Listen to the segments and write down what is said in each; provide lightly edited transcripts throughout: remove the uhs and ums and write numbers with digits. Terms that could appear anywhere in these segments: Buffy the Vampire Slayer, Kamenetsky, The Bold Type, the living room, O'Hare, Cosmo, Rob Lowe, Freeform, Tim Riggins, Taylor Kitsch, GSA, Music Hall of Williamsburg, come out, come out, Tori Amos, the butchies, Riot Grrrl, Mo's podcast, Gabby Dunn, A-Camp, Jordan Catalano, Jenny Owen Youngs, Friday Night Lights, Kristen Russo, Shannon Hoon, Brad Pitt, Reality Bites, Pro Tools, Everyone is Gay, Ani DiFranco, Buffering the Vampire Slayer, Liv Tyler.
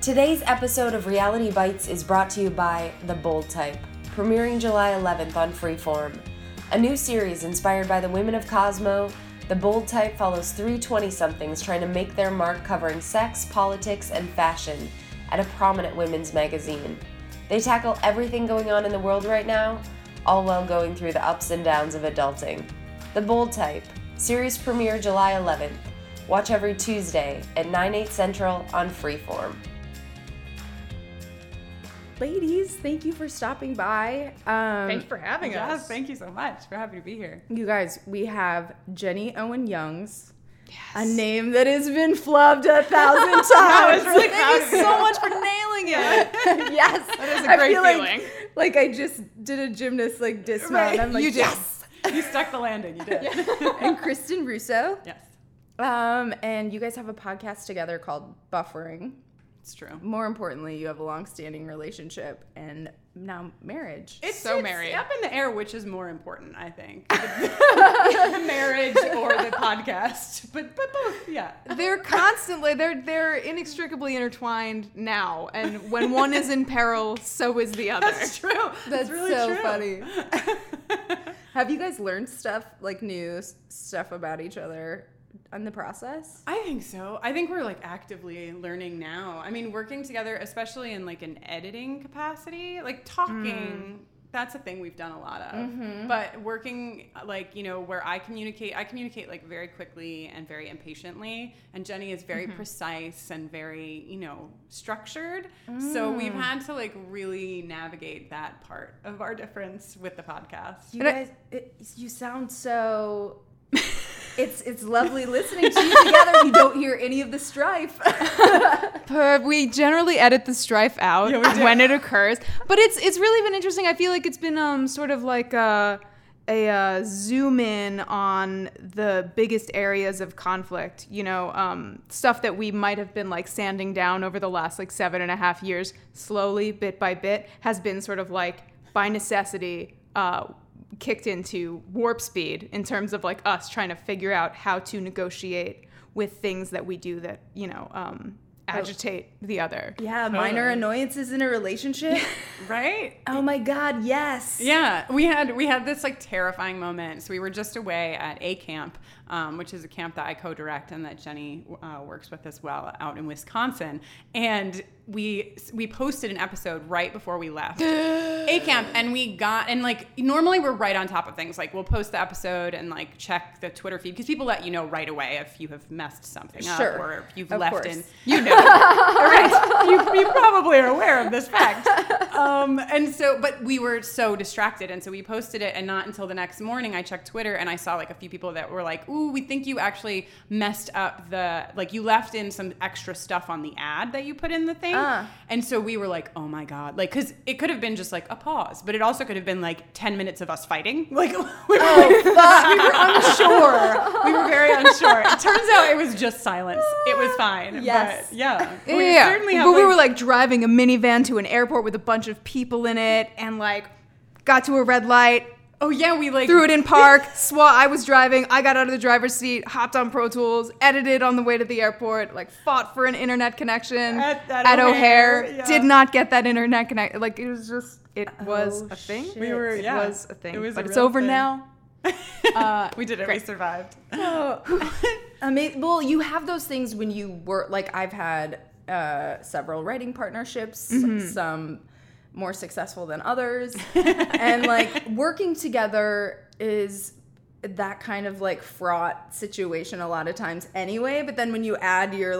Today's episode of Reality Bites is brought to you by The Bold Type, premiering July 11th on Freeform. A new series inspired by the women of Cosmo, The Bold Type follows three 20-somethings trying to make their mark covering sex, politics, and fashion at a prominent women's magazine. They tackle everything going on in the world right now, all while going through the ups and downs of adulting. The Bold Type, series premiere July 11th. Watch every Tuesday at 9/8 Central on Freeform. Ladies, thank you for stopping by. Thanks for having us. Thank you so much. We're happy to be here. You guys, we have Jenny Owen Youngs, yes. A name that has been flubbed 1,000 times. Thank you so much for nailing it. Yes. That is a great feeling. Like I just did a gymnast dismount. Right. And I'm like, you yes. Did. You stuck the landing. You did. Yeah. And Kristen Russo. Yes. And you guys have a podcast together called Buffering. It's true. More importantly, you have a long-standing relationship and now marriage. It's married. Up in the air, which is more important, I think. The marriage or the podcast. But both, yeah. They're constantly, they're inextricably intertwined now. And when one is in peril, so is the other. That's true. That's really so true. Funny. Have you guys learned stuff, new stuff about each other? On the process? I think so. I think we're actively learning now. I mean, working together, especially in an editing capacity, talking, that's a thing we've done a lot of. Mm-hmm. But working where I communicate very quickly and very impatiently, and Jenny is very mm-hmm. precise and very, structured. Mm. So we've had to really navigate that part of our difference with the podcast. You guys, you sound so It's lovely listening to you together. You don't hear any of the strife. We generally edit the strife out when it occurs, but it's really been interesting. I feel it's been sort of a zoom in on the biggest areas of conflict, stuff that we might have been sanding down over the last 7.5 years, slowly, bit by bit, has been sort of by necessity kicked into warp speed in terms of us trying to figure out how to negotiate with things that we do that, agitate the other. Yeah, totally. Minor annoyances in a relationship. Right? Oh my God, yes. Yeah, we had this terrifying moment. So we were just away at A-Camp, which is a camp that I co-direct and that Jenny works with as well out in Wisconsin. And we posted an episode right before we left A-Camp, and we got, and normally we're right on top of things. We'll post the episode and check the Twitter feed because people let you know right away if you have messed something up or if you've left in, right? You probably are aware of this fact. And so, but we were so distracted. And so we posted it, and not until the next morning, I checked Twitter and I saw a few people that were ooh, we think you actually messed up the, you left in some extra stuff on the ad that you put in the thing. And so we were oh my God, because it could have been just a pause, but it also could have been 10 minutes of us fighting. We were very unsure. It turns out it was just silence. It was fine. Yes. But, yeah. We were driving a minivan to an airport with a bunch of people in it, and got to a red light. Oh yeah, we threw it in park. I was driving. I got out of the driver's seat, hopped on Pro Tools, edited on the way to the airport. Fought for an internet connection at O'Hare. Yeah. Did not get that internet connection. It was just. It was a thing. Shit. It was a thing. But it's over now. We did it. Great. We survived. Well, you have those things when you work. I've had several writing partnerships. Mm-hmm. Some more successful than others. And working together is that kind of fraught situation a lot of times anyway. But then when you add your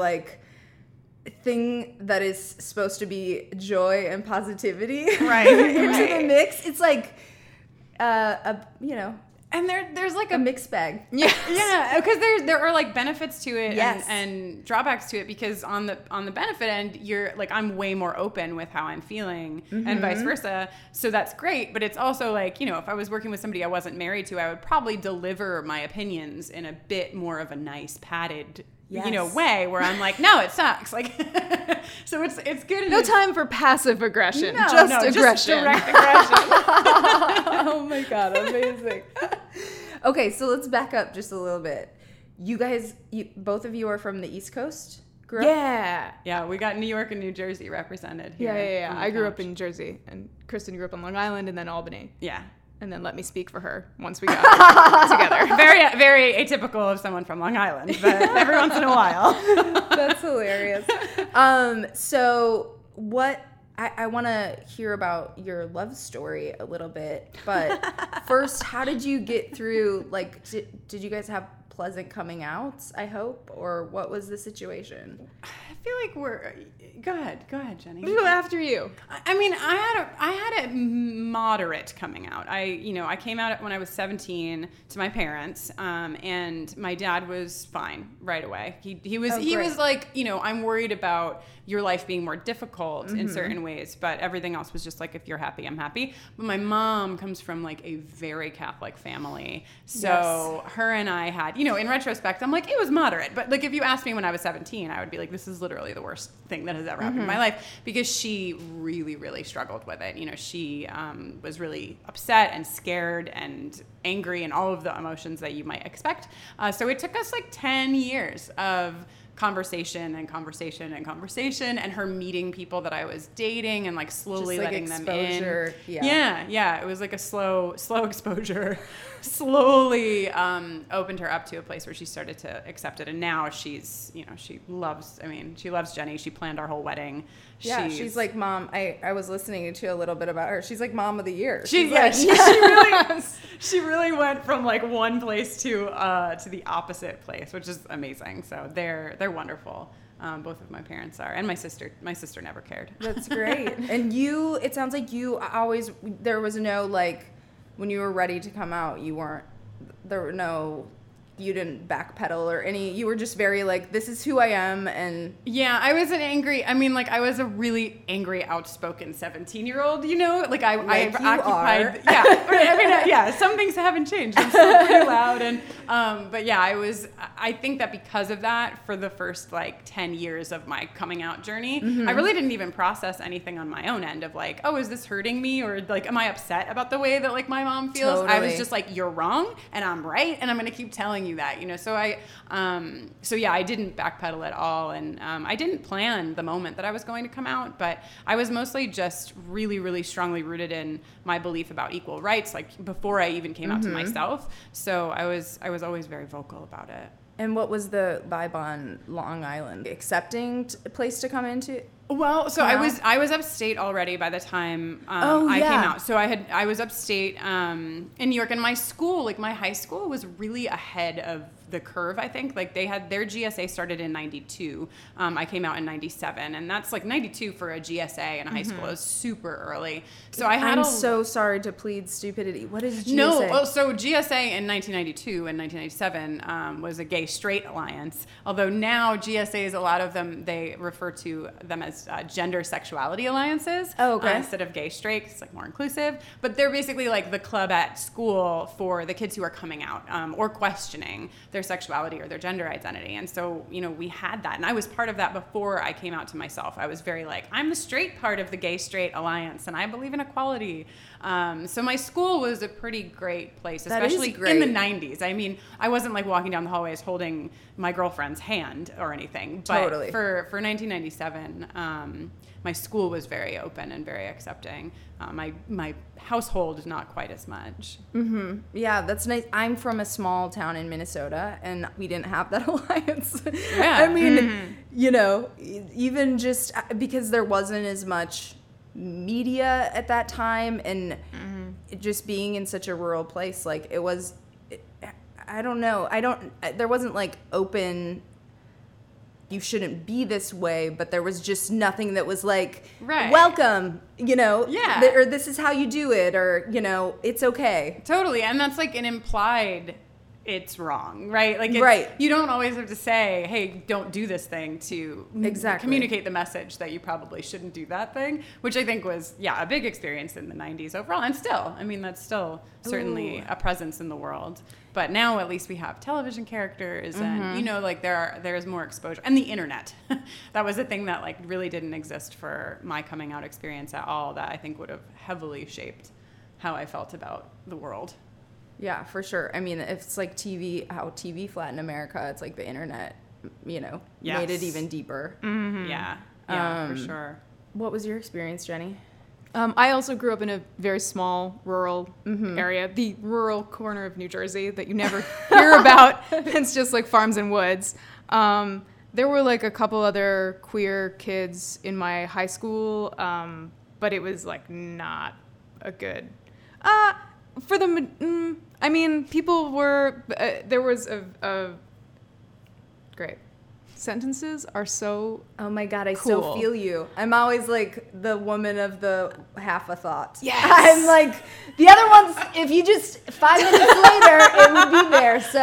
thing that is supposed to be joy and positivity right. into the mix, it's a And there's like a mixed bag. Yes. Yeah, because there are like benefits to it, yes, and drawbacks to it, because on the benefit end, you're like, I'm way more open with how I'm feeling, mm-hmm, and vice versa. So that's great. But it's also like, you know, if I was working with somebody I wasn't married to, I would probably deliver my opinions in a bit more of a nice padded, yes, you know, way, where I'm like, no, it sucks. Like, so it's good. No time for passive aggression. No, just aggression. Direct aggression. Oh my God. Amazing. Okay. So let's back up just a little bit. You guys, both of you are from the East Coast. Grew up? Yeah. Yeah. We got New York and New Jersey represented here. Yeah. I grew up in Jersey, and Kristen grew up on Long Island and then Albany. Yeah. And then let me speak for her once we got together. Very, very atypical of someone from Long Island, but every once in a while. That's hilarious. So what I want to hear about your love story a little bit, but first, how did you get through? Like, did you guys have pleasant coming outs, I hope, or what was the situation? I feel like go ahead, Jenny. We'll go after you. I mean, I had a moderate coming out. I came out when I was 17 to my parents, and my dad was fine right away. He was like, you know, I'm worried about your life being more difficult, mm-hmm, in certain ways, but everything else was just like, if you're happy, I'm happy. But my mom comes from like a very Catholic family, so yes, her and I had, you know. You know, in retrospect, I'm like, it was moderate. But like, if you asked me when I was 17, I would be like, this is literally the worst thing that has ever happened, mm-hmm, in my life, because she really, really struggled with it. You know, she was really upset and scared and angry and all of the emotions that you might expect. So it took us like 10 years of conversation and her meeting people that I was dating and like slowly just, like, letting exposure, them in. Yeah. It was like a slow exposure slowly opened her up to a place where she started to accept it. And now she's, you know, she loves Jenny. She planned our whole wedding. Yeah, she's like, Mom, I was listening to a little bit about her. She's like Mom of the Year. She really went from like one place to the opposite place, which is amazing. So they're wonderful. Both of my parents are, and my sister never cared. That's great. And you, it sounds like you always, there was no like, when you were ready to come out, you didn't backpedal or any, you were just very like, this is who I am. And yeah, I was a really angry, outspoken 17-year-old, you know, like some things haven't changed. I'm still pretty loud. And, but yeah, I think that because of that, for the first like 10 years of my coming out journey, mm-hmm, I really didn't even process anything on my own end of like, oh, is this hurting me? Or like, am I upset about the way that like my mom feels? Totally. I was just like, you're wrong and I'm right. And I'm going to keep telling you that, you know. So I didn't backpedal at all, and I didn't plan the moment that I was going to come out, but I was mostly just really, really strongly rooted in my belief about equal rights, like before I even came, mm-hmm, out to myself. So I was always very vocal about it. And what was the vibe on Long Island? Accepting place to come into? Well, so I was upstate already by the time I came out. So I was upstate in New York, and my school, like my high school, was really ahead of the curve, I think. Like they had their GSA started in 92. I came out in 97, and that's like 92 for a GSA in high, mm-hmm, school. It was super early. So I'm so sorry to plead stupidity. What is GSA? No, well, so GSA in 1992 and 1997 was a gay straight alliance. Although now GSAs, a lot of them, they refer to them as gender sexuality alliances. Oh, okay. Instead of gay straight, it's like more inclusive. But they're basically like the club at school for the kids who are coming out or questioning their sexuality or their gender identity. And so, you know, we had that. And I was part of that before I came out to myself. I was very like, I'm the straight part of the gay straight alliance, and I believe in equality. So my school was a pretty great place, especially in the 90s. I mean, I wasn't like walking down the hallways holding my girlfriend's hand or anything. But totally. For 1997, my school was very open and very accepting. My household, not quite as much. Mm-hmm. Yeah, that's nice. I'm from a small town in Minnesota, and we didn't have that alliance. Yeah. I mean, mm-hmm, you know, even just because there wasn't as much media at that time, and mm-hmm, just being in such a rural place, like it was, there wasn't like open you shouldn't be this way, but there was just nothing that was like, right. Welcome, you know, yeah. Or this is how you do it, or, you know, it's okay. Totally. And that's like an implied it's wrong, right? Like, it's, right. You don't always have to say, hey, don't do this thing to communicate the message that you probably shouldn't do that thing, which I think was, yeah, a big experience in the 90s overall. And still, I mean, that's still certainly a presence in the world. But now at least we have television characters and, you know, like there is more exposure. And the internet. That was a thing that like really didn't exist for my coming out experience at all, that I think would have heavily shaped how I felt about the world. Yeah, for sure. I mean, it's like how TV flattened America, it's like the internet, you know, made it even deeper. Mm-hmm. Yeah, for sure. What was your experience, Jenny? I also grew up in a very small rural area, the rural corner of New Jersey that you never hear about. It's just like farms and woods. There were like a couple other queer kids in my high school, but it was like not a good... people were, there was a great. Sentences are so oh my God, I cool. So feel you. I'm always like the woman of the half a thought. Yes. I'm like, the other ones, if you just 5 minutes later, it would be there, so.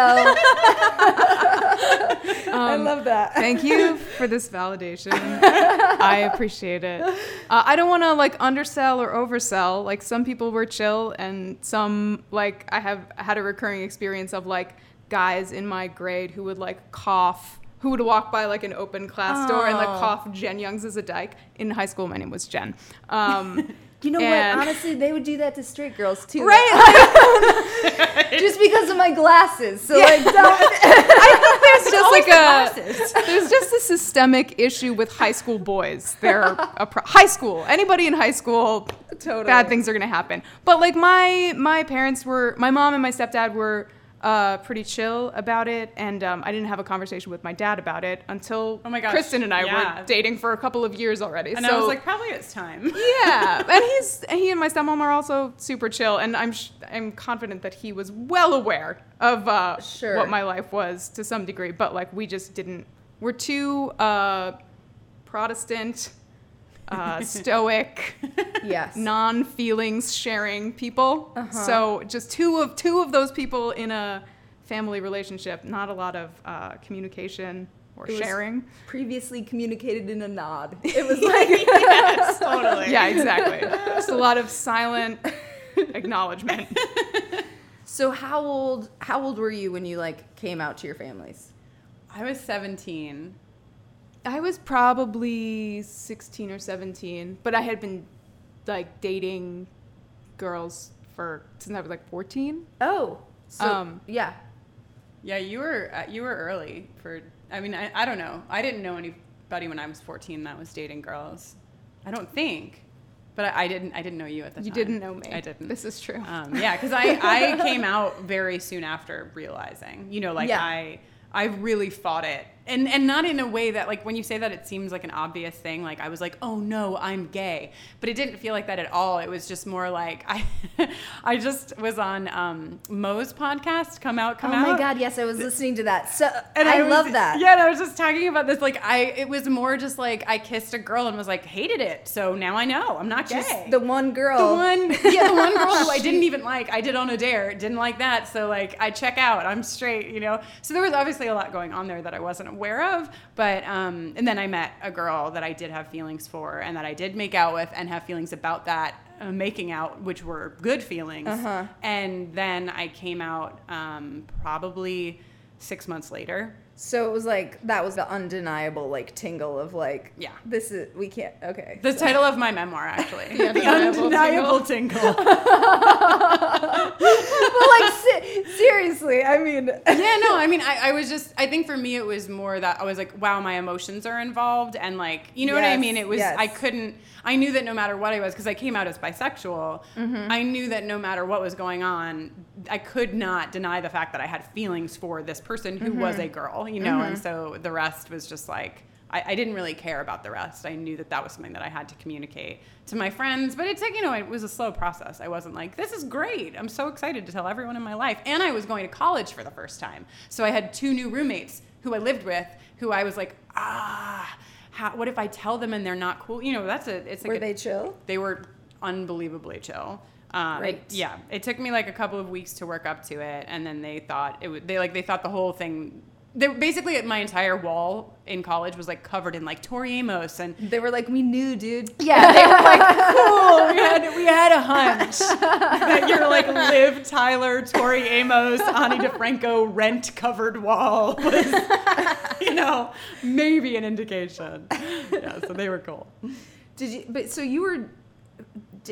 I love that. Thank you for this validation. I appreciate it. I don't want to like undersell or oversell. Like some people were chill and some like I have had a recurring experience of like guys in my grade who would like cough. Who would walk by like an open class door and like cough Jen Youngs as a dyke. In high school, my name was Jen. You know what? Honestly, they would do that to straight girls too. Right? Just because of my glasses. So like, I think there's just a systemic issue with high school boys. They're high school. Anybody in high school, totally. Bad things are gonna happen. But like my parents were, my mom and my stepdad were. Pretty chill about it, and I didn't have a conversation with my dad about it until Kristen and I were dating for a couple of years already. And so, I was like, probably it's time. Yeah, and he and my stepmom are also super chill, and I'm confident that he was well aware of what my life was to some degree, but like we just didn't. We're too Protestant, stoic, yes, non-feelings sharing people. Uh-huh. So just two of those people in a family relationship. Not a lot of communication or sharing. Previously communicated in a nod. It was like yes, totally. Yeah, exactly. Just a lot of silent acknowledgement. So how old were you when you like came out to your families? I was 17. I was probably 16 or 17, but I had been like dating girls since I was like 14. Oh, so yeah. Yeah, you were early for, I mean, I don't know. I didn't know anybody when I was 14 that was dating girls. I don't think, but I didn't know you at the time. You didn't know me. I didn't. This is true. Yeah, because I came out very soon after realizing, you know, like yeah. I really fought it. And not in a way that, like, when you say that, it seems like an obvious thing. Like, I was like, oh, no, I'm gay. But it didn't feel like that at all. It was just more like I just was on Mo's podcast, Come Out, Come Out. Oh, my God, yes, I was listening to that. So, and I love that. Yeah, and I was just talking about this. Like, it was more just like I kissed a girl and was like, hated it. So now I know. I'm not gay. Just the one girl. The one girl who I didn't even like. I did on a dare. Didn't like that. So, like, I check out. I'm straight, you know. So there was obviously a lot going on there that I wasn't aware of, but and then I met a girl that I did have feelings for and that I did make out with and have feelings about that making out, which were good feelings. Uh-huh. And then I came out probably 6 months later. So it was like, that was the undeniable, like, tingle of, like, yeah, this is, we can't, okay. The title of my memoir, actually. The undeniable tingle. But, like, seriously, I mean. Yeah, no, I mean, I was just, I think for me it was more that I was like, wow, my emotions are involved. And, like, you know what I mean? It was, yes. I knew that no matter what I was, because I came out as bisexual, I knew that no matter what was going on, I could not deny the fact that I had feelings for this person who was a girl. You know, and so the rest was just like, I didn't really care about the rest. I knew that that was something that I had to communicate to my friends, but it's like, you know, it was a slow process. I wasn't like, this is great. I'm so excited to tell everyone in my life. And I was going to college for the first time. So I had two new roommates who I lived with, who I was like, what if I tell them and they're not cool? You know, that's it's like, were they chill? They were unbelievably chill. Right. Yeah. It took me like a couple of weeks to work up to it. And then they thought it would, they thought the whole thing, they basically, my entire wall in college was like covered in like Tori Amos, and they were like, we knew, dude. Yeah, they were like, cool. We had a hunch that you're like Liv Tyler, Tori Amos, Ani DiFranco rent covered wall was, you know, maybe an indication. Yeah, so they were cool. So you were,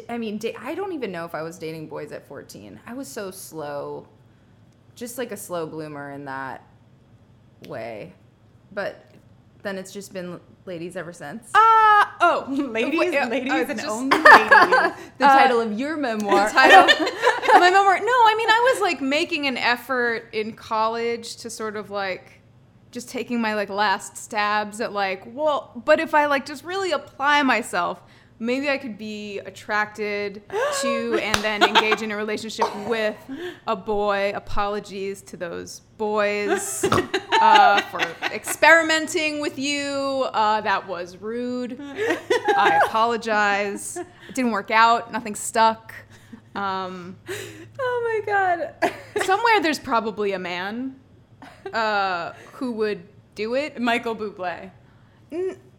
I mean, I don't even know if I was dating boys at 14. I was so slow, just like a slow bloomer in that way, but then it's just been ladies ever since. Ladies and only ladies. The title of your memoir. My memoir. No, I mean, I was like making an effort in college to sort of like just taking my like last stabs at like, well, but if I like just really apply myself, maybe I could be attracted to and then engage in a relationship with a boy. Apologies to those boys for experimenting with you. That was rude. I apologize. It didn't work out. Nothing stuck. Oh, my God. Somewhere there's probably a man who would do it. Michael Bublé.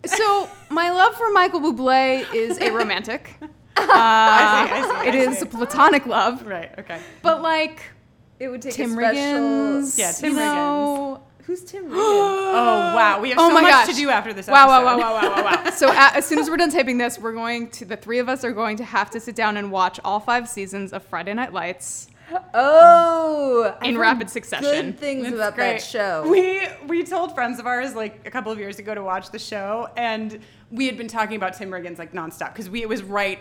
So my love for Michael Bublé is aromantic. I see. It is a platonic love. Right. Okay. But like, it would take Tim Riggins. Yeah, Tim Riggins. Who's Tim Riggins? Oh wow, we have so much to do after this episode. Wow. So as soon as we're done taping this, we're going to the three of us are going to have to sit down and watch all 5 seasons of Friday Night Lights. Oh, in rapid succession. Good things about that show. We told friends of ours like a couple of years ago to watch the show, and we had been talking about Tim Riggins like nonstop because it was right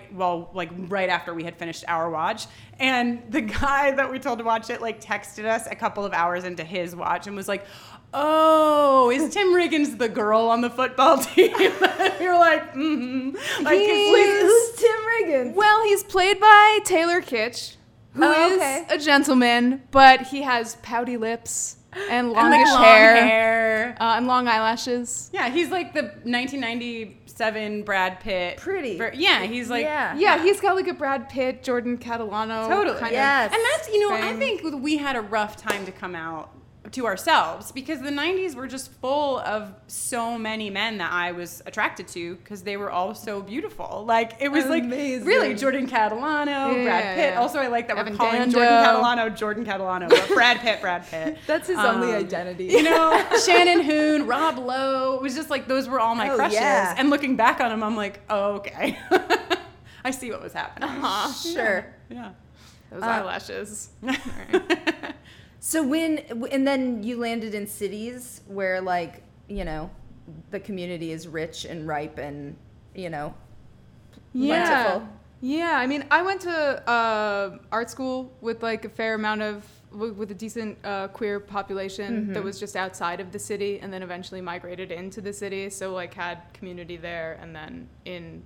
after we had finished our watch, and the guy that we told to watch it like texted us a couple of hours into his watch and was like, "Oh, is Tim Riggins the girl on the football team?" We were like, "Mm-hmm." Like, who's Tim Riggins? Well, he's played by Taylor Kitsch, who is a gentleman, but he has pouty lips and longish hair. And long eyelashes. Yeah, he's like the 1997 Brad Pitt. Pretty. Yeah, he's like... Yeah, he's got like a Brad Pitt, Jordan Catalano. Totally. Kind of. And that's, you know, same. I think we had a rough time to come out to ourselves because the 90s were just full of so many men that I was attracted to because they were all so beautiful. Like, it was amazing. Like, really, Jordan Catalano, Brad Pitt. Also, I like that we're calling Jordan Catalano, but Brad Pitt. That's his only identity. You know, Shannon Hoon, Rob Lowe. It was just like, those were all my crushes. Yeah. And looking back on them, I'm like, oh, okay. I see what was happening. Uh-huh. Sure. Yeah. Those eyelashes. All right. So then you landed in cities where, like, you know, the community is rich and ripe and, you know, plentiful. Yeah, I mean, I went to art school with, like, a fair amount of, with a decent queer population that was just outside of the city and then eventually migrated into the city. So, like, had community there and then in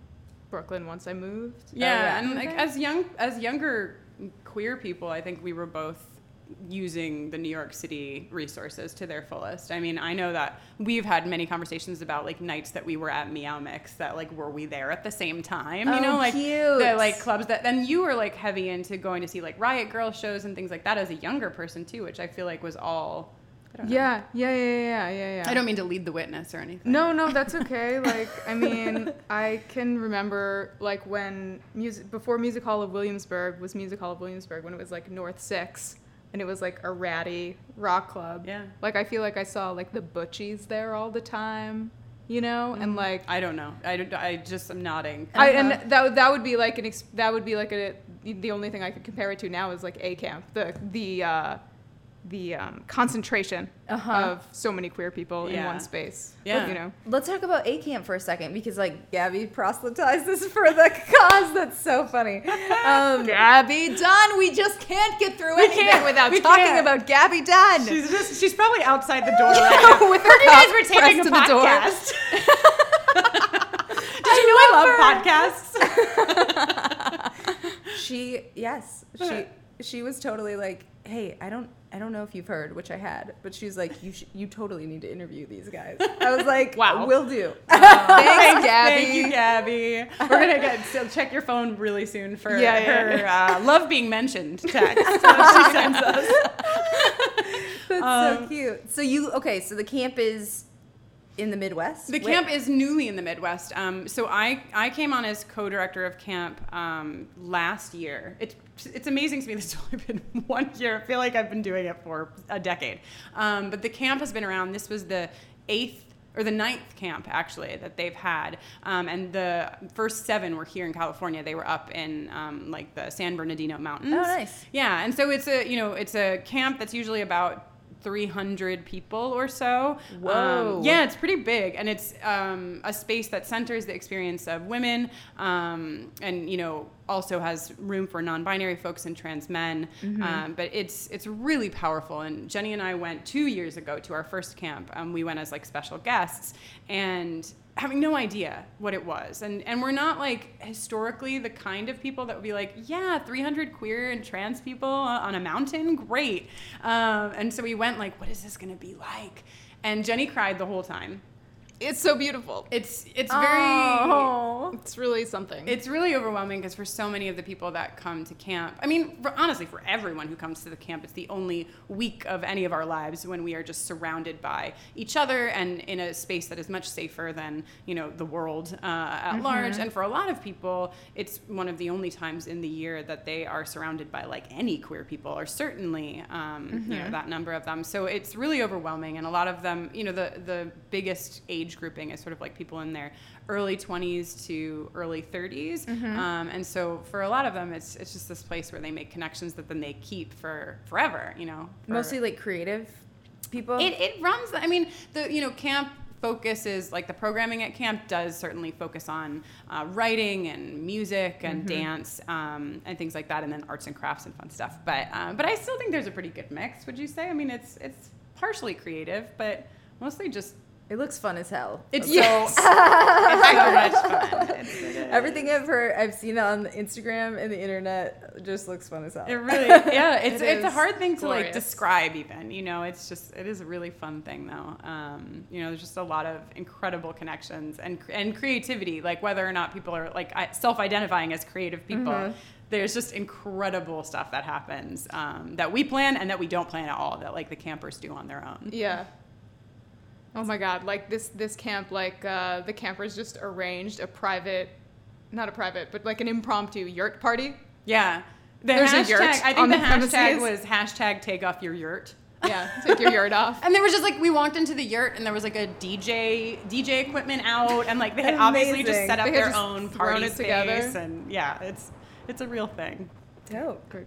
Brooklyn once I moved. Yeah, and, like, as younger queer people, I think we were both using the New York City resources to their fullest. I mean, I know that we've had many conversations about like nights that we were at Meow Mix that like, were we there at the same time? You know, like cute. The like clubs that then you were like heavy into going to see like Riot Grrrl shows and things like that as a younger person too, which I feel like was all, I don't know. Yeah. I don't mean to lead the witness or anything. No, that's okay. Like, I mean, I can remember like when before Music Hall of Williamsburg was Music Hall of Williamsburg, when it was like North 6. And it was, like, a ratty rock club. Yeah. Like, I feel like I saw, like, the Butchies there all the time, you know? Mm-hmm. And, like... I don't know. I just am nodding. And that would be, like, the only thing I could compare it to now is, like, A-Camp. The the concentration of so many queer people in one space. Yeah. You know. Let's talk about A-Camp for a second, because like Gabby proselytizes for the cause. That's so funny. Gabby Dunn. We just can't get through anything without talking about Gabby Dunn. She's probably outside the door right now. With her cup pressed to the door. Did you know I love podcasts? She was totally like, hey, I don't know if you've heard, which I had, but she's like, you totally need to interview these guys. I was like, wow, will do. Thanks, Gabby. Thank you, Gabby. We're gonna check your phone really soon for her love being mentioned text that she sends us. That's so cute. So so the camp is in the Midwest? The camp is newly in the Midwest. So I came on as co-director of camp last year. It's amazing to me that's only been 1 year. I feel like I've been doing it for a decade. But the camp has been around. This was the 9th camp, actually, that they've had. And the first 7 were here in California. They were up in like the San Bernardino Mountains. Oh, nice. Yeah, and so it's a camp that's usually about 300 people or so. Whoa. Yeah, it's pretty big, and it's a space that centers the experience of women, and also has room for non-binary folks and trans men. Mm-hmm. But it's really powerful. And Jenny and I went 2 years ago to our first camp. We went as like special guests, and having no idea what it was. And we're not like historically the kind of people that would be like, 300 queer and trans people on a mountain, great. And so we went like, what is this gonna be like? And Jenny cried the whole time. It's so beautiful. It's very... It's really something. It's really overwhelming, because for so many of the people that come to camp... I mean, honestly, for everyone who comes to the camp, it's the only week of any of our lives when we are just surrounded by each other and in a space that is much safer than, the world at large. And for a lot of people, it's one of the only times in the year that they are surrounded by, like, any queer people, or certainly, that number of them. So it's really overwhelming. And a lot of them, the biggest age grouping is sort of like people in their early 20s to early 30s. Mm-hmm. And so for a lot of them, it's just this place where they make connections that then they keep for forever, Mostly like creative people? It runs, camp focuses, like the programming at camp does certainly focus on writing and music and dance and things like that, and then arts and crafts and fun stuff. But I still think there's a pretty good mix, would you say? I mean, it's partially creative, but mostly just... It looks fun as hell. It's so much fun. Everything I've seen on Instagram and the internet just looks fun as hell. It really, it's a hard thing to like describe even. It is a really fun thing though. There's just a lot of incredible connections and creativity. Like whether or not people are like self-identifying as creative people. Mm-hmm. There's just incredible stuff that happens that we plan and that we don't plan at all. That like the campers do on their own. Yeah. Oh my God! Like this camp, like the campers just arranged not a private, but an impromptu yurt party. Yeah, there's a yurt. I think the hashtag was hashtag take off your yurt. Yeah, take your yurt off. And there was just like we walked into the yurt and there was like a DJ equipment out, and like they had obviously just set up their own party space, and yeah, it's a real thing. Dope. Great.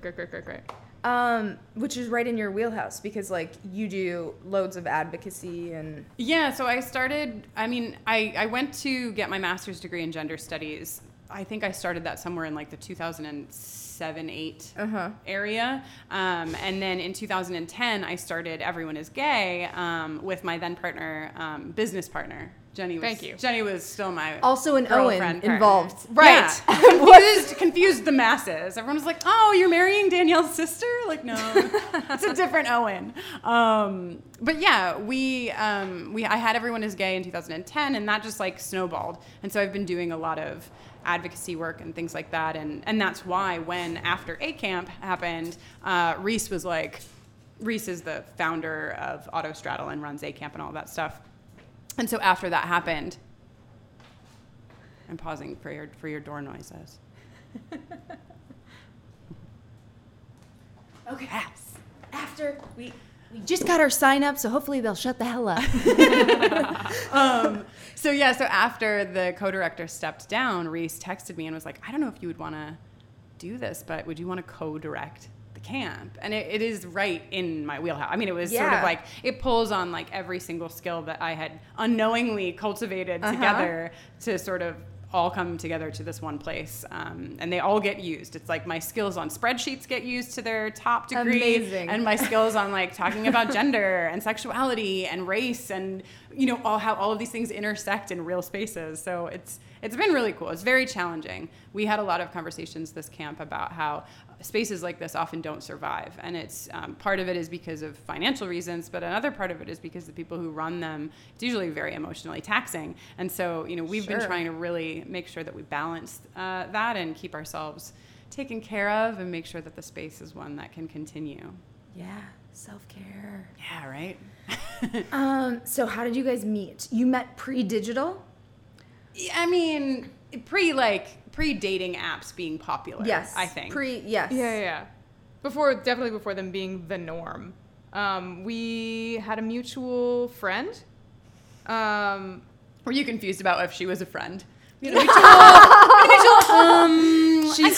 Which is right in your wheelhouse because like you do loads of advocacy and... Yeah, so I started, I went to get my master's degree in gender studies. I think I started that somewhere in like the 2007-8 area. And then in 2010, I started Everyone is Gay with my then partner, business partner. Jenny was still my also an Owen involved. Right. Yeah. confused the masses. Everyone was like, oh, you're marrying Danielle's sister? Like, no, it's a different Owen. But yeah, I had Everyone is Gay in 2010, and that just like snowballed. And so I've been doing a lot of advocacy work and things like that. And that's why when after A-Camp happened, Reese is the founder of Autostraddle and runs A-Camp and all that stuff. And so after that happened, I'm pausing for your door noises. Okay. Yes. After we just got our sign up, so hopefully they'll shut the hell up. So after the co-director stepped down, Reese texted me and was like, I don't know if you would want to do this, but would you want to co-direct the camp, and it is right in my wheelhouse. I mean, it was sort of like, it pulls on like every single skill that I had unknowingly cultivated together to sort of all come together to this one place, and they all get used. It's like my skills on spreadsheets get used to their top degree. Amazing. And my skills on like talking about gender and sexuality and race and, you know, all how all of these things intersect in real spaces. So it's been really cool. It's very challenging. We had a lot of conversations this camp about how spaces like this often don't survive, and it's part of it is because of financial reasons, but another part of it is because the people who run them, it's usually very emotionally taxing. And so, you know, we've been trying to really make sure that we balance that and keep ourselves taken care of and make sure that the space is one that can continue. Yeah. Self-care. Yeah, right? So how did you guys meet? You met pre-digital? I mean, pre-dating apps being popular, I think. Before, definitely before them being the norm. We had a mutual friend. Were you confused about if she was a friend? She's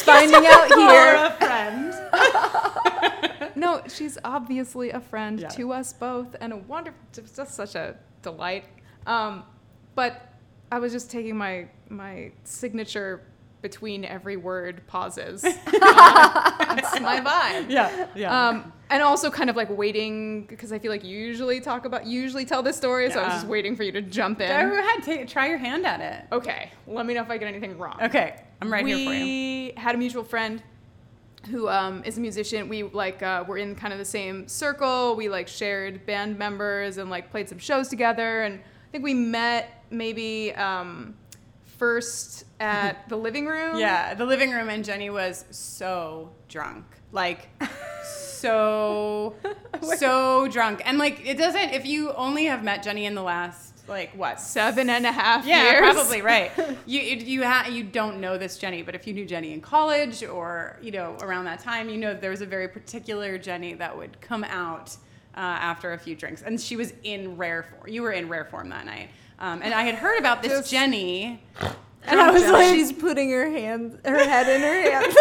finding out here. You're a friend. No, she's obviously a friend to us both, and a wonderful, just such a delight. But I was just taking my signature between every word pauses. That's my vibe. Yeah. And also kind of like waiting, because I feel like you usually tell this story, so I was just waiting for you to jump in. Go ahead, try your hand at it. Okay, let me know if I get anything wrong. Okay, I'm here for you. We had a mutual friend who is a musician. We like were in kind of the same circle. We like shared band members and like played some shows together, and I think we met maybe first at the living room. Yeah, the living room, and Jenny was so drunk. Like, so drunk. And, like, it doesn't, if you only have met Jenny in the last, like, what? 7.5 years? Yeah, probably, right. You don't know this Jenny, but if you knew Jenny in college or, you know, around that time, you know there was a very particular Jenny that would come out after a few drinks. And she was in rare form. You were in rare form that night. And I had heard about this Jenny, and I was like, she's putting her head in her hands.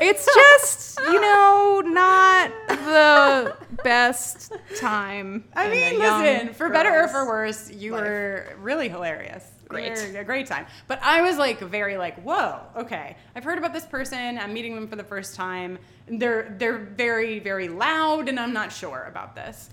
It's just, you know, not the best time. I mean, listen, for better or for worse, you were really hilarious. Great. A great time. But I was like, very like, whoa, okay. I've heard about this person. I'm meeting them for the first time. They're very, very loud, and I'm not sure about this.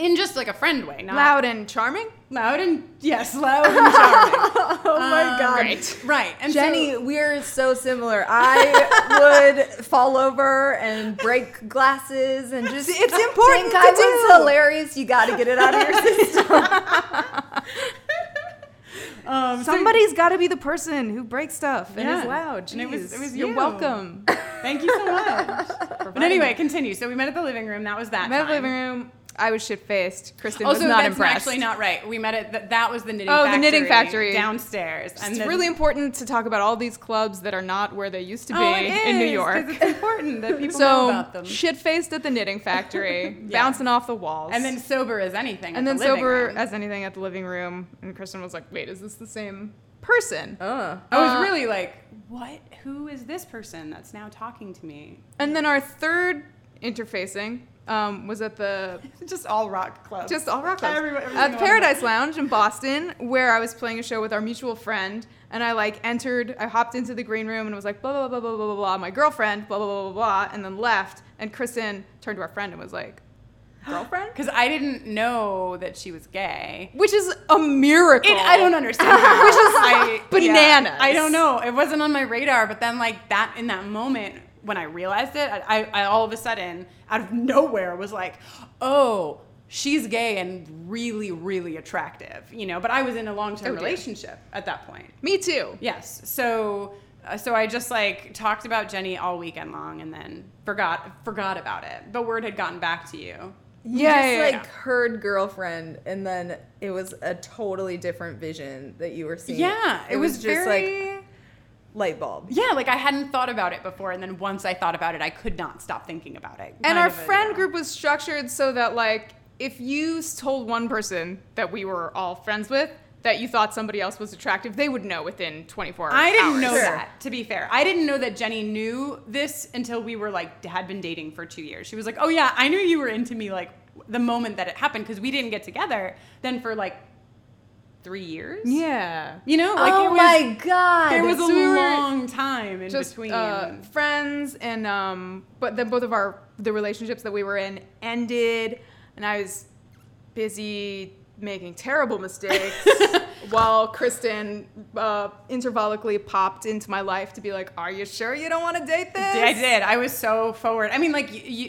In just like a friend way. Not loud and charming? Loud and charming. Oh my God. Right. And Jenny, we're so similar. I would fall over and break glasses and just it's important think to I do. Was hilarious. You got to get it out of your system. Somebody's got to be the person who breaks stuff and is loud. Jeez. And it was you. You're welcome. Thank you so much. But anyway, continue. So we met at the living room. That was that. Met at the living room. I was shit-faced. Kristen was not impressed. Also, that's actually not right. We met at that was the knitting factory. Oh, the knitting factory. Downstairs. And it's really important to talk about all these clubs that are not where they used to be in New York. Because it's important that people know about them. So, shit-faced at the knitting factory, bouncing off the walls. And then sober as anything at the living room. And Kristen was like, wait, is this the same person? I was really like, what? Who is this person that's now talking to me? And then our third interfacing was at the just all rock clubs at the Paradise Lounge in Boston, where I was playing a show with our mutual friend, and I like entered, I hopped into the green room and was like blah blah blah blah blah blah, my girlfriend blah blah blah blah blah, and then left. And Kristen turned to our friend and was like, girlfriend? Because I didn't know that she was gay. Which is a miracle. I don't understand that. Which is bananas. Yeah, I don't know. It wasn't on my radar, but then like that in that moment. When I realized it, I all of a sudden, out of nowhere, was like, oh, she's gay and really, really attractive, you know? But I was in a long-term relationship at that point. Me too. Yes. So I just, like, talked about Jenny all weekend long and then forgot about it. The word had gotten back to you. You heard girlfriend, and then it was a totally different vision that you were seeing. Yeah. It was just, very... like... light bulb. Yeah, like I hadn't thought about it before, and then once I thought about it, I could not stop thinking about it. And our friend group was structured so that like if you told one person that we were all friends with, that you thought somebody else was attractive, they would know within 24 hours. I didn't know that, to be fair. I didn't know that Jenny knew this until we were like, had been dating for 2 years. She was like, oh yeah, I knew you were into me like the moment that it happened, because we didn't get together then for like 3 years. Yeah. You know? Like, oh my God. There was a long time in between. Friends and, but then both of the relationships that we were in ended, and I was busy making terrible mistakes while Kristen intervallically popped into my life to be like, are you sure you don't want to date this? I did. I was so forward. I mean, like,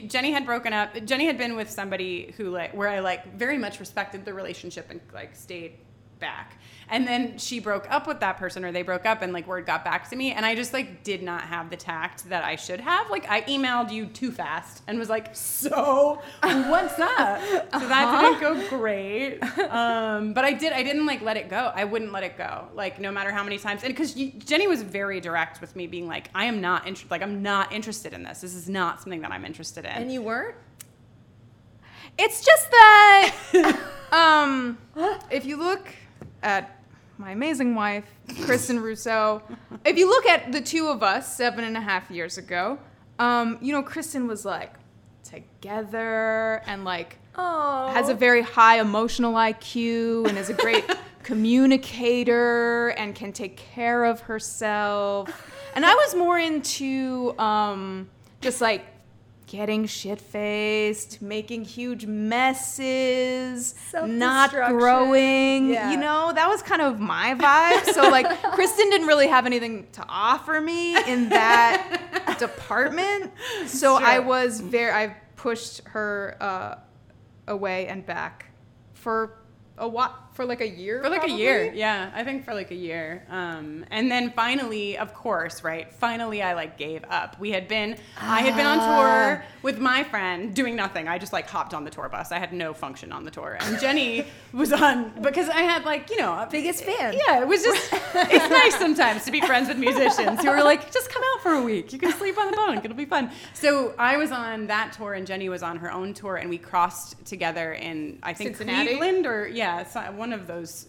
Jenny had broken up. Jenny had been with somebody who, like, where I, like, very much respected the relationship and, like, stayed back. And then she broke up with that person, or they broke up, and, like, word got back to me. And I just, like, did not have the tact that I should have. Like, I emailed you too fast and was like, so what's up? So that didn't go great. But I didn't, like, let it go. I wouldn't let it go. Like, no matter how many times. And because Jenny was very direct with me, being like, I'm not interested in this. This is not something that I'm interested in. And you weren't? It's just that, if you look at my amazing wife, Kristen Russo. If you look at the two of us 7.5 years ago, you know, Kristen was like together and like has a very high emotional IQ and is a great communicator and can take care of herself. And I was more into just like getting shit-faced, making huge messes, not growing. Yeah. You know, that was kind of my vibe. So, like, Kristen didn't really have anything to offer me in that department. So I pushed her away and back for a while. For like a year? For like probably? A year, yeah. I think for like a year. And then finally, of course, right? Finally, I like gave up. I had been on tour with my friend doing nothing. I just like hopped on the tour bus. I had no function on the tour. And Jenny was on, because I had like, you know. Biggest fan. Yeah, it was just, it's nice sometimes to be friends with musicians who are like, just come out for a week. You can sleep on the bunk. It'll be fun. So I was on that tour and Jenny was on her own tour and we crossed together in, I think, Cincinnati? Cleveland or, yeah, one of those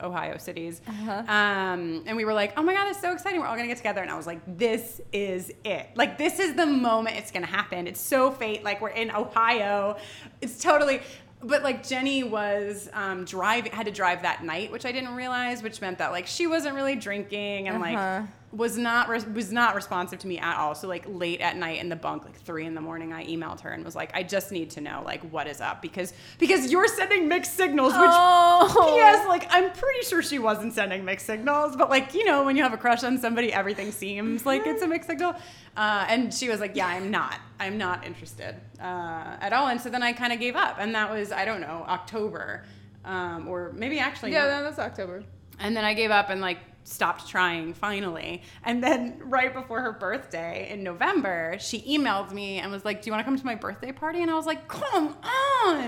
Ohio cities. Uh-huh. And we were like, oh my God, it's so exciting. We're all going to get together. And I was like, this is it. Like, this is the moment it's going to happen. It's so fate. Like, we're in Ohio. It's totally... But, like, Jenny was had to drive that night, which I didn't realize, which meant that, like, she wasn't really drinking and, like, was not responsive to me at all. So, like, late at night in the bunk, like, 3 a.m, I emailed her and was like, I just need to know, like, what is up? Because you're sending mixed signals, which, yes, like, I'm pretty sure she wasn't sending mixed signals. But, like, you know, when you have a crush on somebody, everything seems like it's a mixed signal. And she was like, yeah, I'm not interested at all. And so then I kind of gave up. And that was, I don't know, October or maybe actually. Yeah, no, that's October. And then I gave up and like stopped trying finally. And then right before her birthday in November, she emailed me and was like, do you want to come to my birthday party? And I was like, come on.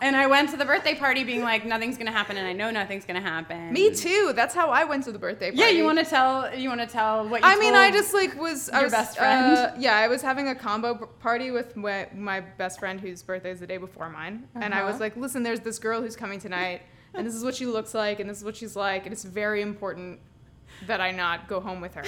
And I went to the birthday party being like, nothing's going to happen. And I know nothing's going to happen. Me too. That's how I went to the birthday party. Yeah. You want to tell what you told I just like was your best friend. I was having a combo party with my best friend whose birthday is the day before mine. Uh-huh. And I was like, listen, there's this girl who's coming tonight. And this is what she looks like, and this is what she's like, and it's very important that I not go home with her.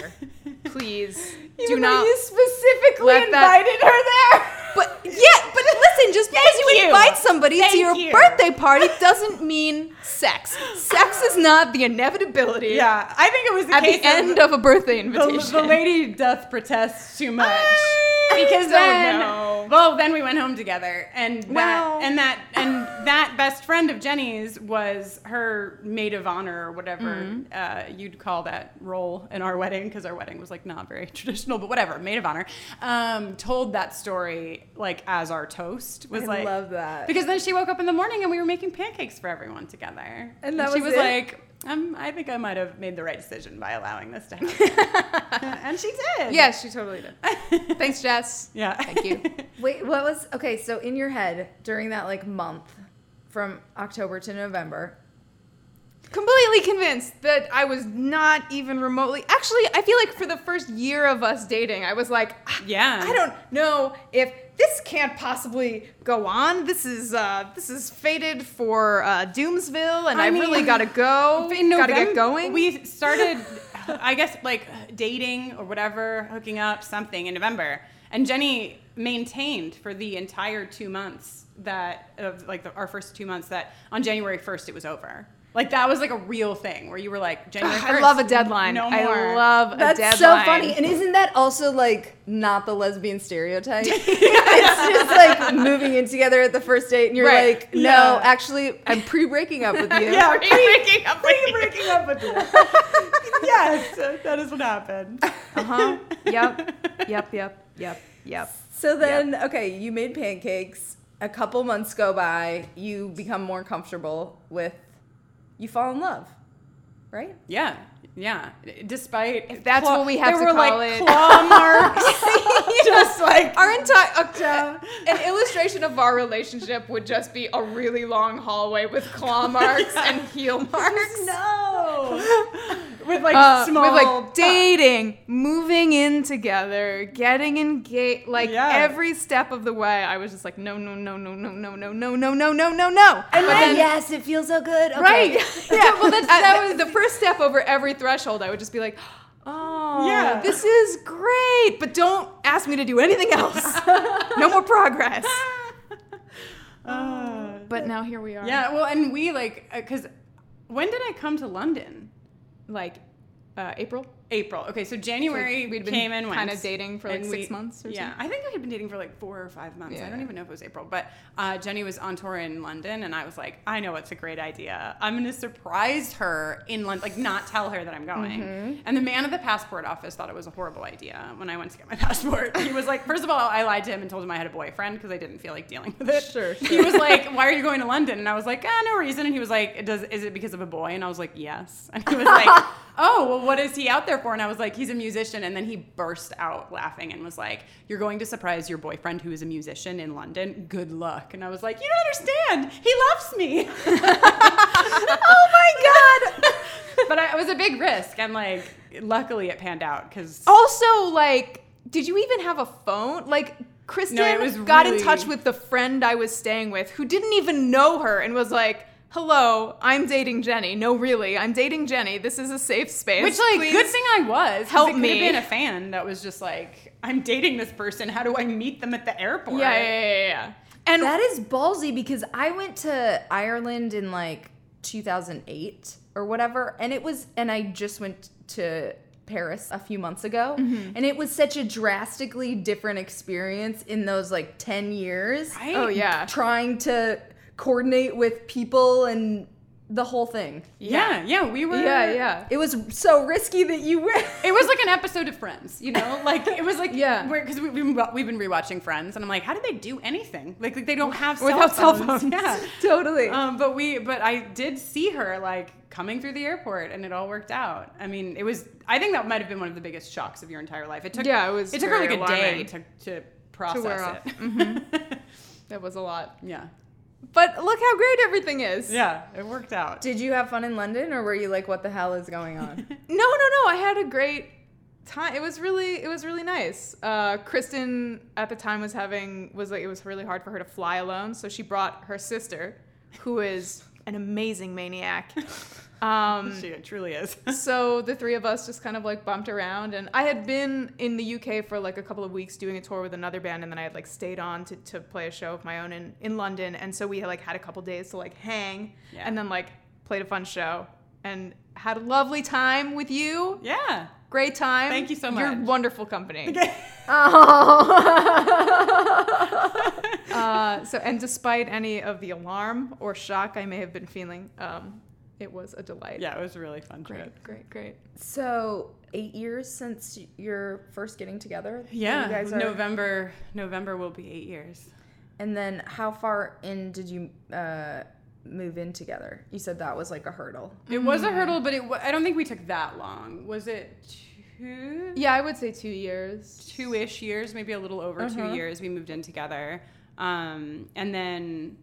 Please, you specifically invited her there. But yeah, but listen, just because you invite somebody to your birthday party doesn't mean sex. Sex is not the inevitability. Yeah, I think it was the case at the end of a birthday invitation. The lady doth protest too much. Then we went home together, and that best friend of Jenny's was her maid of honor or whatever you'd call that role in our wedding, because our wedding was like not very traditional, but whatever, maid of honor, told that story like as our toast. I love that, because then she woke up in the morning and we were making pancakes for everyone together, and she was like. I think I might have made the right decision by allowing this to happen. And she did. Yeah, she totally did. Thanks, Jess. Yeah. Thank you. Wait, so in your head, during that, like, month from October to November, completely convinced that I was not even remotely... Actually, I feel like for the first year of us dating, I was like, I don't know if this can't possibly go on. This is fated for Doomsville, and I mean, really gotta go. Gotta get going. We started, I guess, like dating or whatever, hooking up, something in November, and Jenny maintained for the entire 2 months that of like our first 2 months that on January 1st it was over. Like, that was, like, a real thing where you were, like, January 1st. I love a deadline. No more. I love a deadline. That's so funny. And isn't that also, like, not the lesbian stereotype? It's just, like, moving in together at the first date, and you're like, no, actually, I'm pre-breaking up with you. Yeah, pre-breaking up with you. Pre-breaking up with you. Yes, that is what happened. Uh-huh. Yep. So then, okay, you made pancakes. A couple months go by. You become more comfortable with... You fall in love, right? Yeah. Despite if that's what we have to call it, there were like claw marks. Just like our entire an illustration of our relationship would just be a really long hallway with claw marks and heel marks. No, with dating, moving in together, getting engaged. Every step of the way, I was just like, no. And then yes, it feels so good. Okay. Right? Yeah. Well, that was the first step over every threshold. I would just be like, oh, yeah, this is great, but don't ask me to do anything else. No more progress. But now here we are. Yeah. Well, and we because when did I come to London? Like April. Okay, so January we came and went. Kind of dating for like 6 months or something. Yeah, I think I had been dating for like 4 or 5 months. Yeah. I don't even know if it was April. But Jenny was on tour in London, and I was like, I know it's a great idea. I'm going to surprise her in London, like not tell her that I'm going. Mm-hmm. And the man at the passport office thought it was a horrible idea when I went to get my passport. He was like, first of all, I lied to him and told him I had a boyfriend because I didn't feel like dealing with it. Sure. He was like, why are you going to London? And I was like, no reason. And he was like, is it because of a boy? And I was like, yes. And he was like, oh, well, what is he out there for? And I was like, he's a musician. And then he burst out laughing and was like, you're going to surprise your boyfriend who is a musician in London? Good luck. And I was like, you don't understand. He loves me. Oh, my God. But it was a big risk. And, like, luckily it panned out. Because also, like, did you even have a phone? Like, Kristen got in touch with the friend I was staying with who didn't even know her and was like, hello, I'm dating Jenny. No, really, I'm dating Jenny. This is a safe space. Which, like, please, good thing I was. Help me. I could have been a fan that was just like, I'm dating this person. How do I meet them at the airport? Yeah. And that is ballsy because I went to Ireland in like 2008 or whatever, and I just went to Paris a few months ago, mm-hmm. and it was such a drastically different experience in those like 10 years. Right? Oh yeah, trying to coordinate with people and the whole thing. Yeah. We were. Yeah. It was so risky that you were. It was like an episode of Friends, you know? Like, it was like, because we've been rewatching Friends, and I'm like, how do they do anything? Like they don't have cell phones. Yeah, totally. But I did see her like coming through the airport, and it all worked out. I mean, it was. I think that might have been one of the biggest shocks of your entire life. It took her like alarming. A day to process it. Mm-hmm. That was a lot. Yeah. But look how great everything is. Yeah, it worked out. Did you have fun in London, or were you like, what the hell is going on? No. I had a great time. It was really nice. Kristen at the time was like, it was really hard for her to fly alone. So she brought her sister, who is an amazing maniac. She truly is. So the three of us just kind of like bumped around, and I had been in the UK for like a couple of weeks doing a tour with another band, and then I had like stayed on to play a show of my own in London, and so we had like had a couple days to like hang, and then like played a fun show and had a lovely time with you. Yeah. Great time. Thank you so much. You're wonderful company. Okay. Oh. And despite any of the alarm or shock I may have been feeling, it was a delight. Yeah, it was a really fun trip. Great. So 8 years since you're first getting together? Yeah, you guys November will be 8 years. And then how far in did you move in together? You said that was like a hurdle. It was a hurdle, but I don't think we took that long. Was it 2? Yeah, I would say 2 years. 2-ish years, maybe a little over 2 years we moved in together. And then...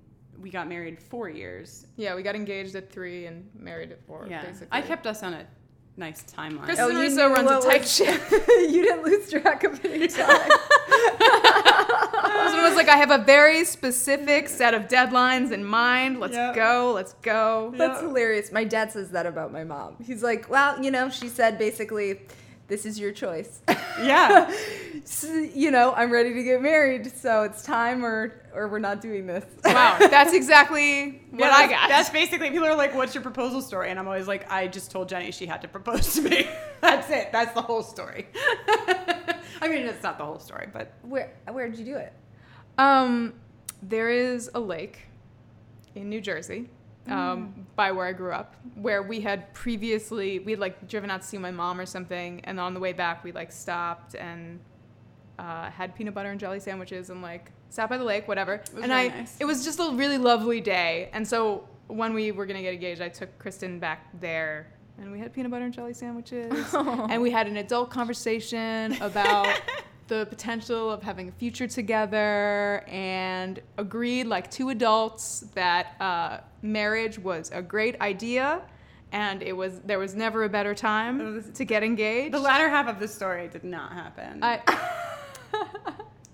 we got married 4 years. Yeah, we got engaged at 3 and married at 4, basically. I kept us on a nice timeline. Kristen Russo runs a tight ship. You didn't lose track of any time. That was one was like, I have a very specific set of deadlines in mind. Let's go. Yep. That's hilarious. My dad says that about my mom. He's like, well, you know, she said basically, this is your choice. Yeah. So, you know, I'm ready to get married, so it's time or we're not doing this. Wow. That's exactly what I got. That's basically, people are like, what's your proposal story? And I'm always like, I just told Jenny she had to propose to me. That's it. That's the whole story. I mean, it's not the whole story, but. Where did you do it? There is a lake in New Jersey. By where I grew up, where we had previously, we had like driven out to see my mom or something, and on the way back we like stopped and had peanut butter and jelly sandwiches and like sat by the lake, whatever. It was just a really lovely day, and so when we were gonna get engaged, I took Kristen back there, and we had peanut butter and jelly sandwiches, and we had an adult conversation about the potential of having a future together, and agreed, like two adults, that marriage was a great idea, and there was never a better time to get engaged. The latter half of the story did not happen.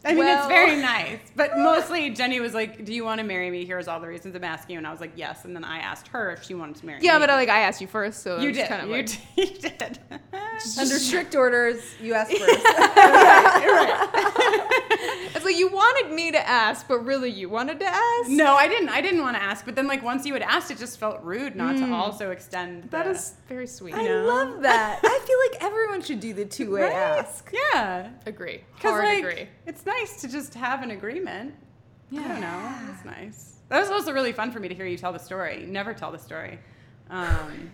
I mean, it's very nice, but mostly Jenny was like, do you want to marry me? Here's all the reasons I'm asking you. And I was like, yes. And then I asked her if she wanted to marry me. Yeah, but like, I asked you first, so you did. Kind of you did. Under strict orders, you asked first. You're right. It's like, you wanted me to ask, but really you wanted to ask? No, I didn't want to ask. But then like, once you had asked, it just felt rude not to also extend. That is very sweet. I love that. I feel like everyone should do the two-way ask. Yeah. Agree. Hard like, agree. It's nice to just have an agreement. Yeah. I don't know. It's nice. That was also really fun for me to hear you tell the story. You never tell the story. That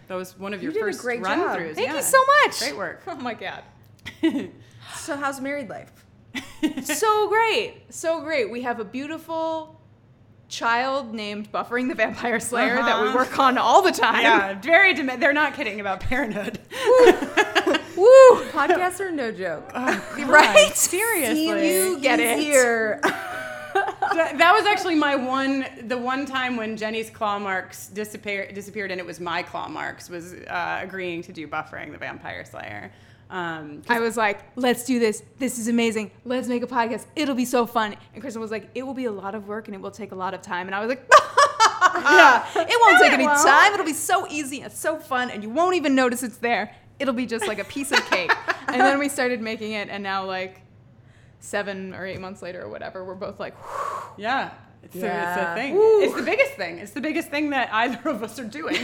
was one of your first run-throughs. Thank you so much. Great work. Oh, my God. So how's married life? So great. We have a beautiful child named Buffering the Vampire Slayer that we work on all the time. Yeah, they're not kidding about parenthood. Woo! Podcasts are no joke. Oh, right? Seriously. You get it. Here. That was actually the one time when Jenny's claw marks disappeared, and it was my claw marks, was agreeing to do Buffering the Vampire Slayer. I was like, let's do this. This is amazing. Let's make a podcast. It'll be so fun. And Kristen was like, it will be a lot of work and it will take a lot of time. And I was like, it won't take any time. It'll be so easy and so fun, and you won't even notice it's there. It'll be just like a piece of cake. And then we started making it, and now like 7 or 8 months later or whatever, we're both like, whew. Yeah. It's a thing. Woo. It's the biggest thing. It's the biggest thing that either of us are doing.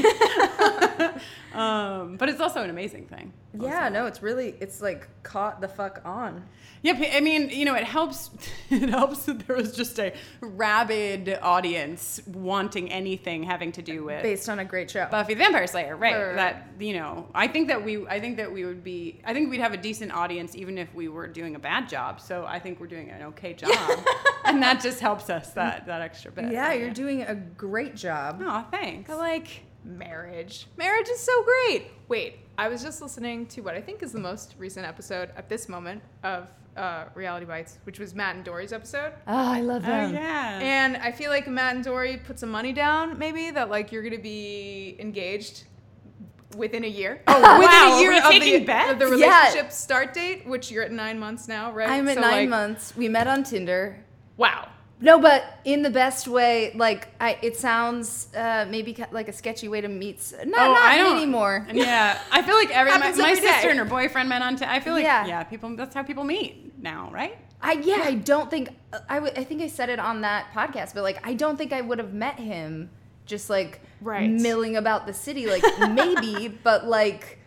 But it's also an amazing thing. Also. Yeah, no, it's like caught the fuck on. Yep. I mean, you know, it helps that there was just a rabid audience wanting anything having to do with, based on a great show, Buffy the Vampire Slayer, right? That, you know, I think we'd have a decent audience even if we were doing a bad job. So I think we're doing an okay job, and that just helps us that extra bit. Yeah, you're doing a great job. Oh, thanks. I like marriage. Marriage is so great. Wait, I was just listening to what I think is the most recent episode at this moment of Reality Bites, which was Matt and Dory's episode. Oh, I love them. Oh, yeah. And I feel like Matt and Dory put some money down, maybe, that like you're going to be engaged within a year. Oh, wow. Within a year of the relationship start date, which you're at 9 months now, right? I'm at 9 months. We met on Tinder. Wow. No, but in the best way, like, it sounds maybe like a sketchy way to meet. Not anymore. Yeah. I feel like my sister and her boyfriend met on I feel like, people, that's how people meet now, right? I don't think, I think I said it on that podcast, but, like, I don't think I would have met him just, like, milling about the city. Like, maybe, but, like,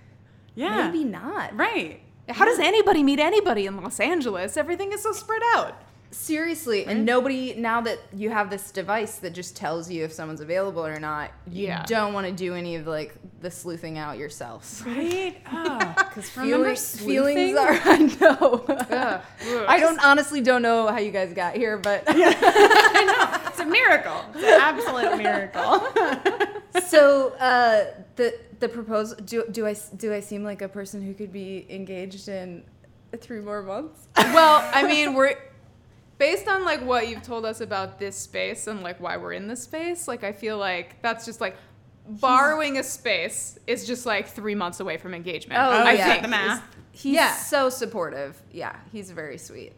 maybe not. Right. How does anybody meet anybody in Los Angeles? Everything is so spread out. Seriously, right? And nobody, now that you have this device that just tells you if someone's available or not, you don't want to do any of like the sleuthing out yourself, right? Because feelings are, I know. Yeah. I honestly don't know how you guys got here, but I know, it's a miracle. It's an absolute miracle. So the proposal. Do I seem like a person who could be engaged in 3 more months? Well, I mean, we're. Based on, like, what you've told us about this space and, like, why we're in this space, like, I feel like that's just, like, borrowing a space is just, like, 3 months away from engagement. Oh, I think the math. He's so supportive. Yeah, he's very sweet.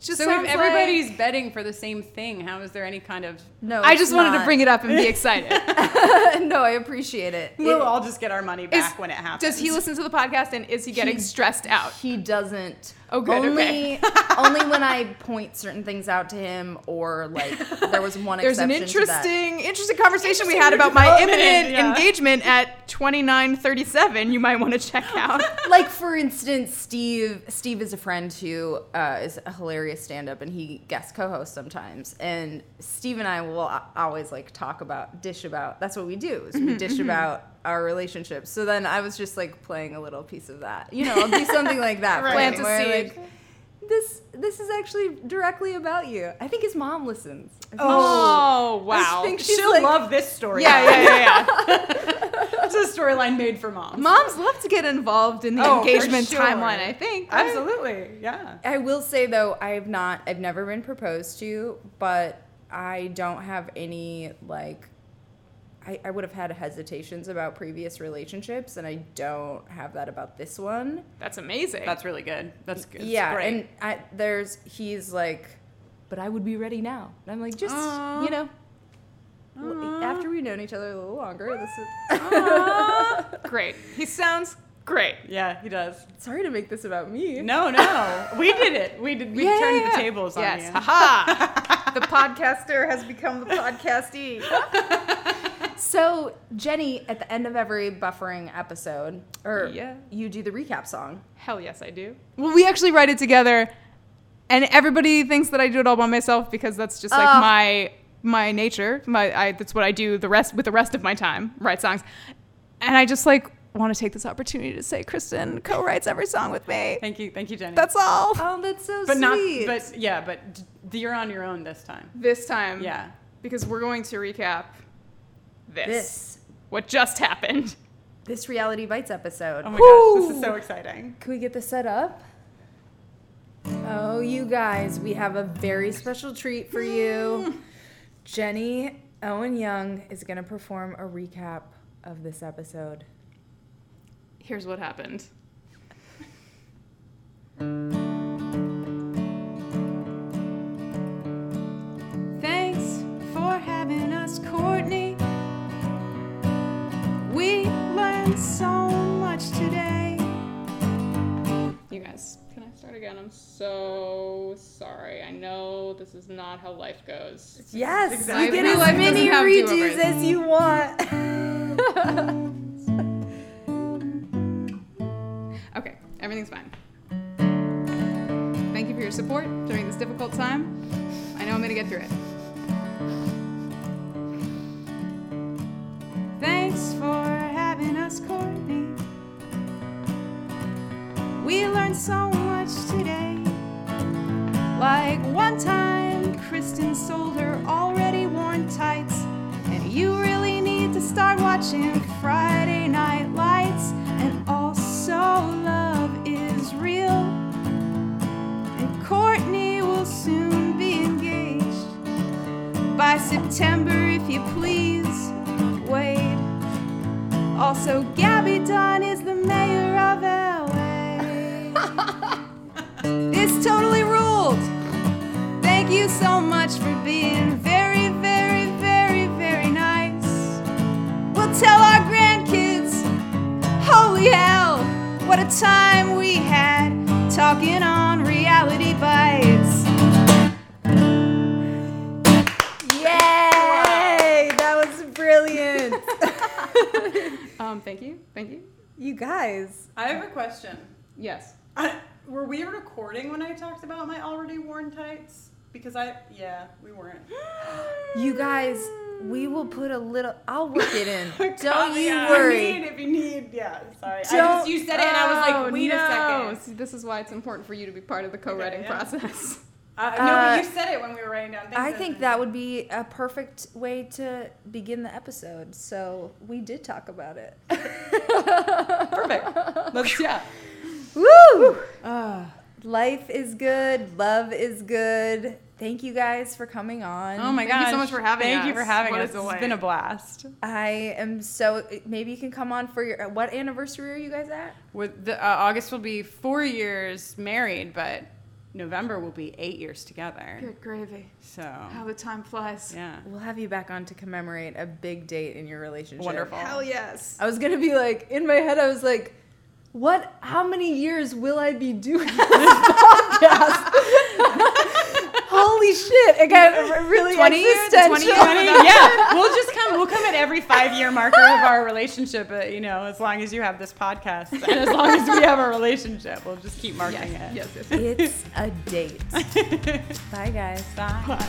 Just so if everybody's like... betting for the same thing, how is there any kind of... No, I just wanted to bring it up and be excited. No, I appreciate it. We'll all just get our money back when it happens. Does he listen to the podcast, and is he getting stressed out? He doesn't. Oh, good. Only, only when I point certain things out to him, or like there was one exception. There's an interesting conversation we had about my imminent engagement at 2937. You might want to check out. Like, for instance, Steve is a friend who is a hilarious stand-up, and he guest co-hosts sometimes. And Steve and I will always like dish about. That's what we do. Is we dish about our relationship. So then I was just like playing a little piece of that. You know, I'll do something like that. Right. Plant a seed. Like, this is actually directly about you. I think his mom listens. Wow. I think she'll love this story. Yeah. It's a storyline made for moms. Moms love to get involved in the engagement timeline, I think. Right? Absolutely. Yeah. I will say though, I've never been proposed to, but I don't have any I would have had hesitations about previous relationships, and I don't have that about this one. That's amazing. That's really good. That's good. Yeah, great. And he's like, but I would be ready now. And I'm like, just, you know, after we've known each other a little longer. Great. He sounds great. Yeah, he does. Sorry to make this about me. No. We did it. We turned the tables on you. Yes, ha-ha. The podcaster has become the podcastee. So, Jenny, at the end of every buffering episode, you do the recap song. Hell yes, I do. Well, we actually write it together, and everybody thinks that I do it all by myself because that's just like my nature. That's what I do the rest of my time, write songs. And I just like want to take this opportunity to say, Kristen co-writes every song with me. Thank you, Jenny. That's all. Oh, that's so sweet. But you're on your own this time. This time, yeah, because we're going to recap. This. What just happened. This Reality Bites episode. Oh my gosh, this is so exciting. Can we get this set up? Oh, you guys, we have a very special treat for you. Jenny Owen Young is going to perform a recap of this episode. Here's what happened. Thanks for having us, Courtney. We learned so much today. You guys, can I start again? I'm so sorry. I know this is not how life goes. Yes, exactly. You get as many redos as you want. Okay, everything's fine. Thank you for your support during this difficult time. I know I'm going to get through it. Thanks for having us, Courtney. We learned so much today. Like one time, Kristen sold her already worn tights. And you really need to start watching Friday Night Lights. And also, love is real. And Courtney will soon be engaged. By September, if you please. Wade. Also, Gabby Dunn is the mayor of LA. This totally ruled. Thank you so much for being very, very, very, very nice. We'll tell our grandkids, holy hell, what a time we had talking on Reality Bites. Brilliant. Thank you. You guys. I have a question. Yes. Were we recording when I talked about my already worn tights? Because we weren't. You guys, we will put a little, I'll work it in. Don't you worry. Sorry. You said it and I was like, wait a second. See, this is why it's important for you to be part of the co-writing process. No, you said it when we were writing down things. I think that would be a perfect way to begin the episode. So we did talk about it. Perfect. Woo! Life is good. Love is good. Thank you guys for coming on. Oh my god! Thank you so much for having us. Thank you for having us. It's been a blast. I am so. Maybe you can come on for your. What anniversary are you guys at? August will be 4 years married, but. November will be 8 years together. Good gravy. So how the time flies. Yeah. We'll have you back on to commemorate a big date in your relationship. Wonderful. Hell yes. I was going to be like, in my head, I was like, what, how many years will I be doing this podcast? Holy shit. Again, really 20 existential. 20, yeah. We'll come at every 5-year marker of our relationship, you know, as long as you have this podcast and as long as we have a relationship, we'll just keep marking it. Yes. It's a date. Bye, guys. Bye. Bye.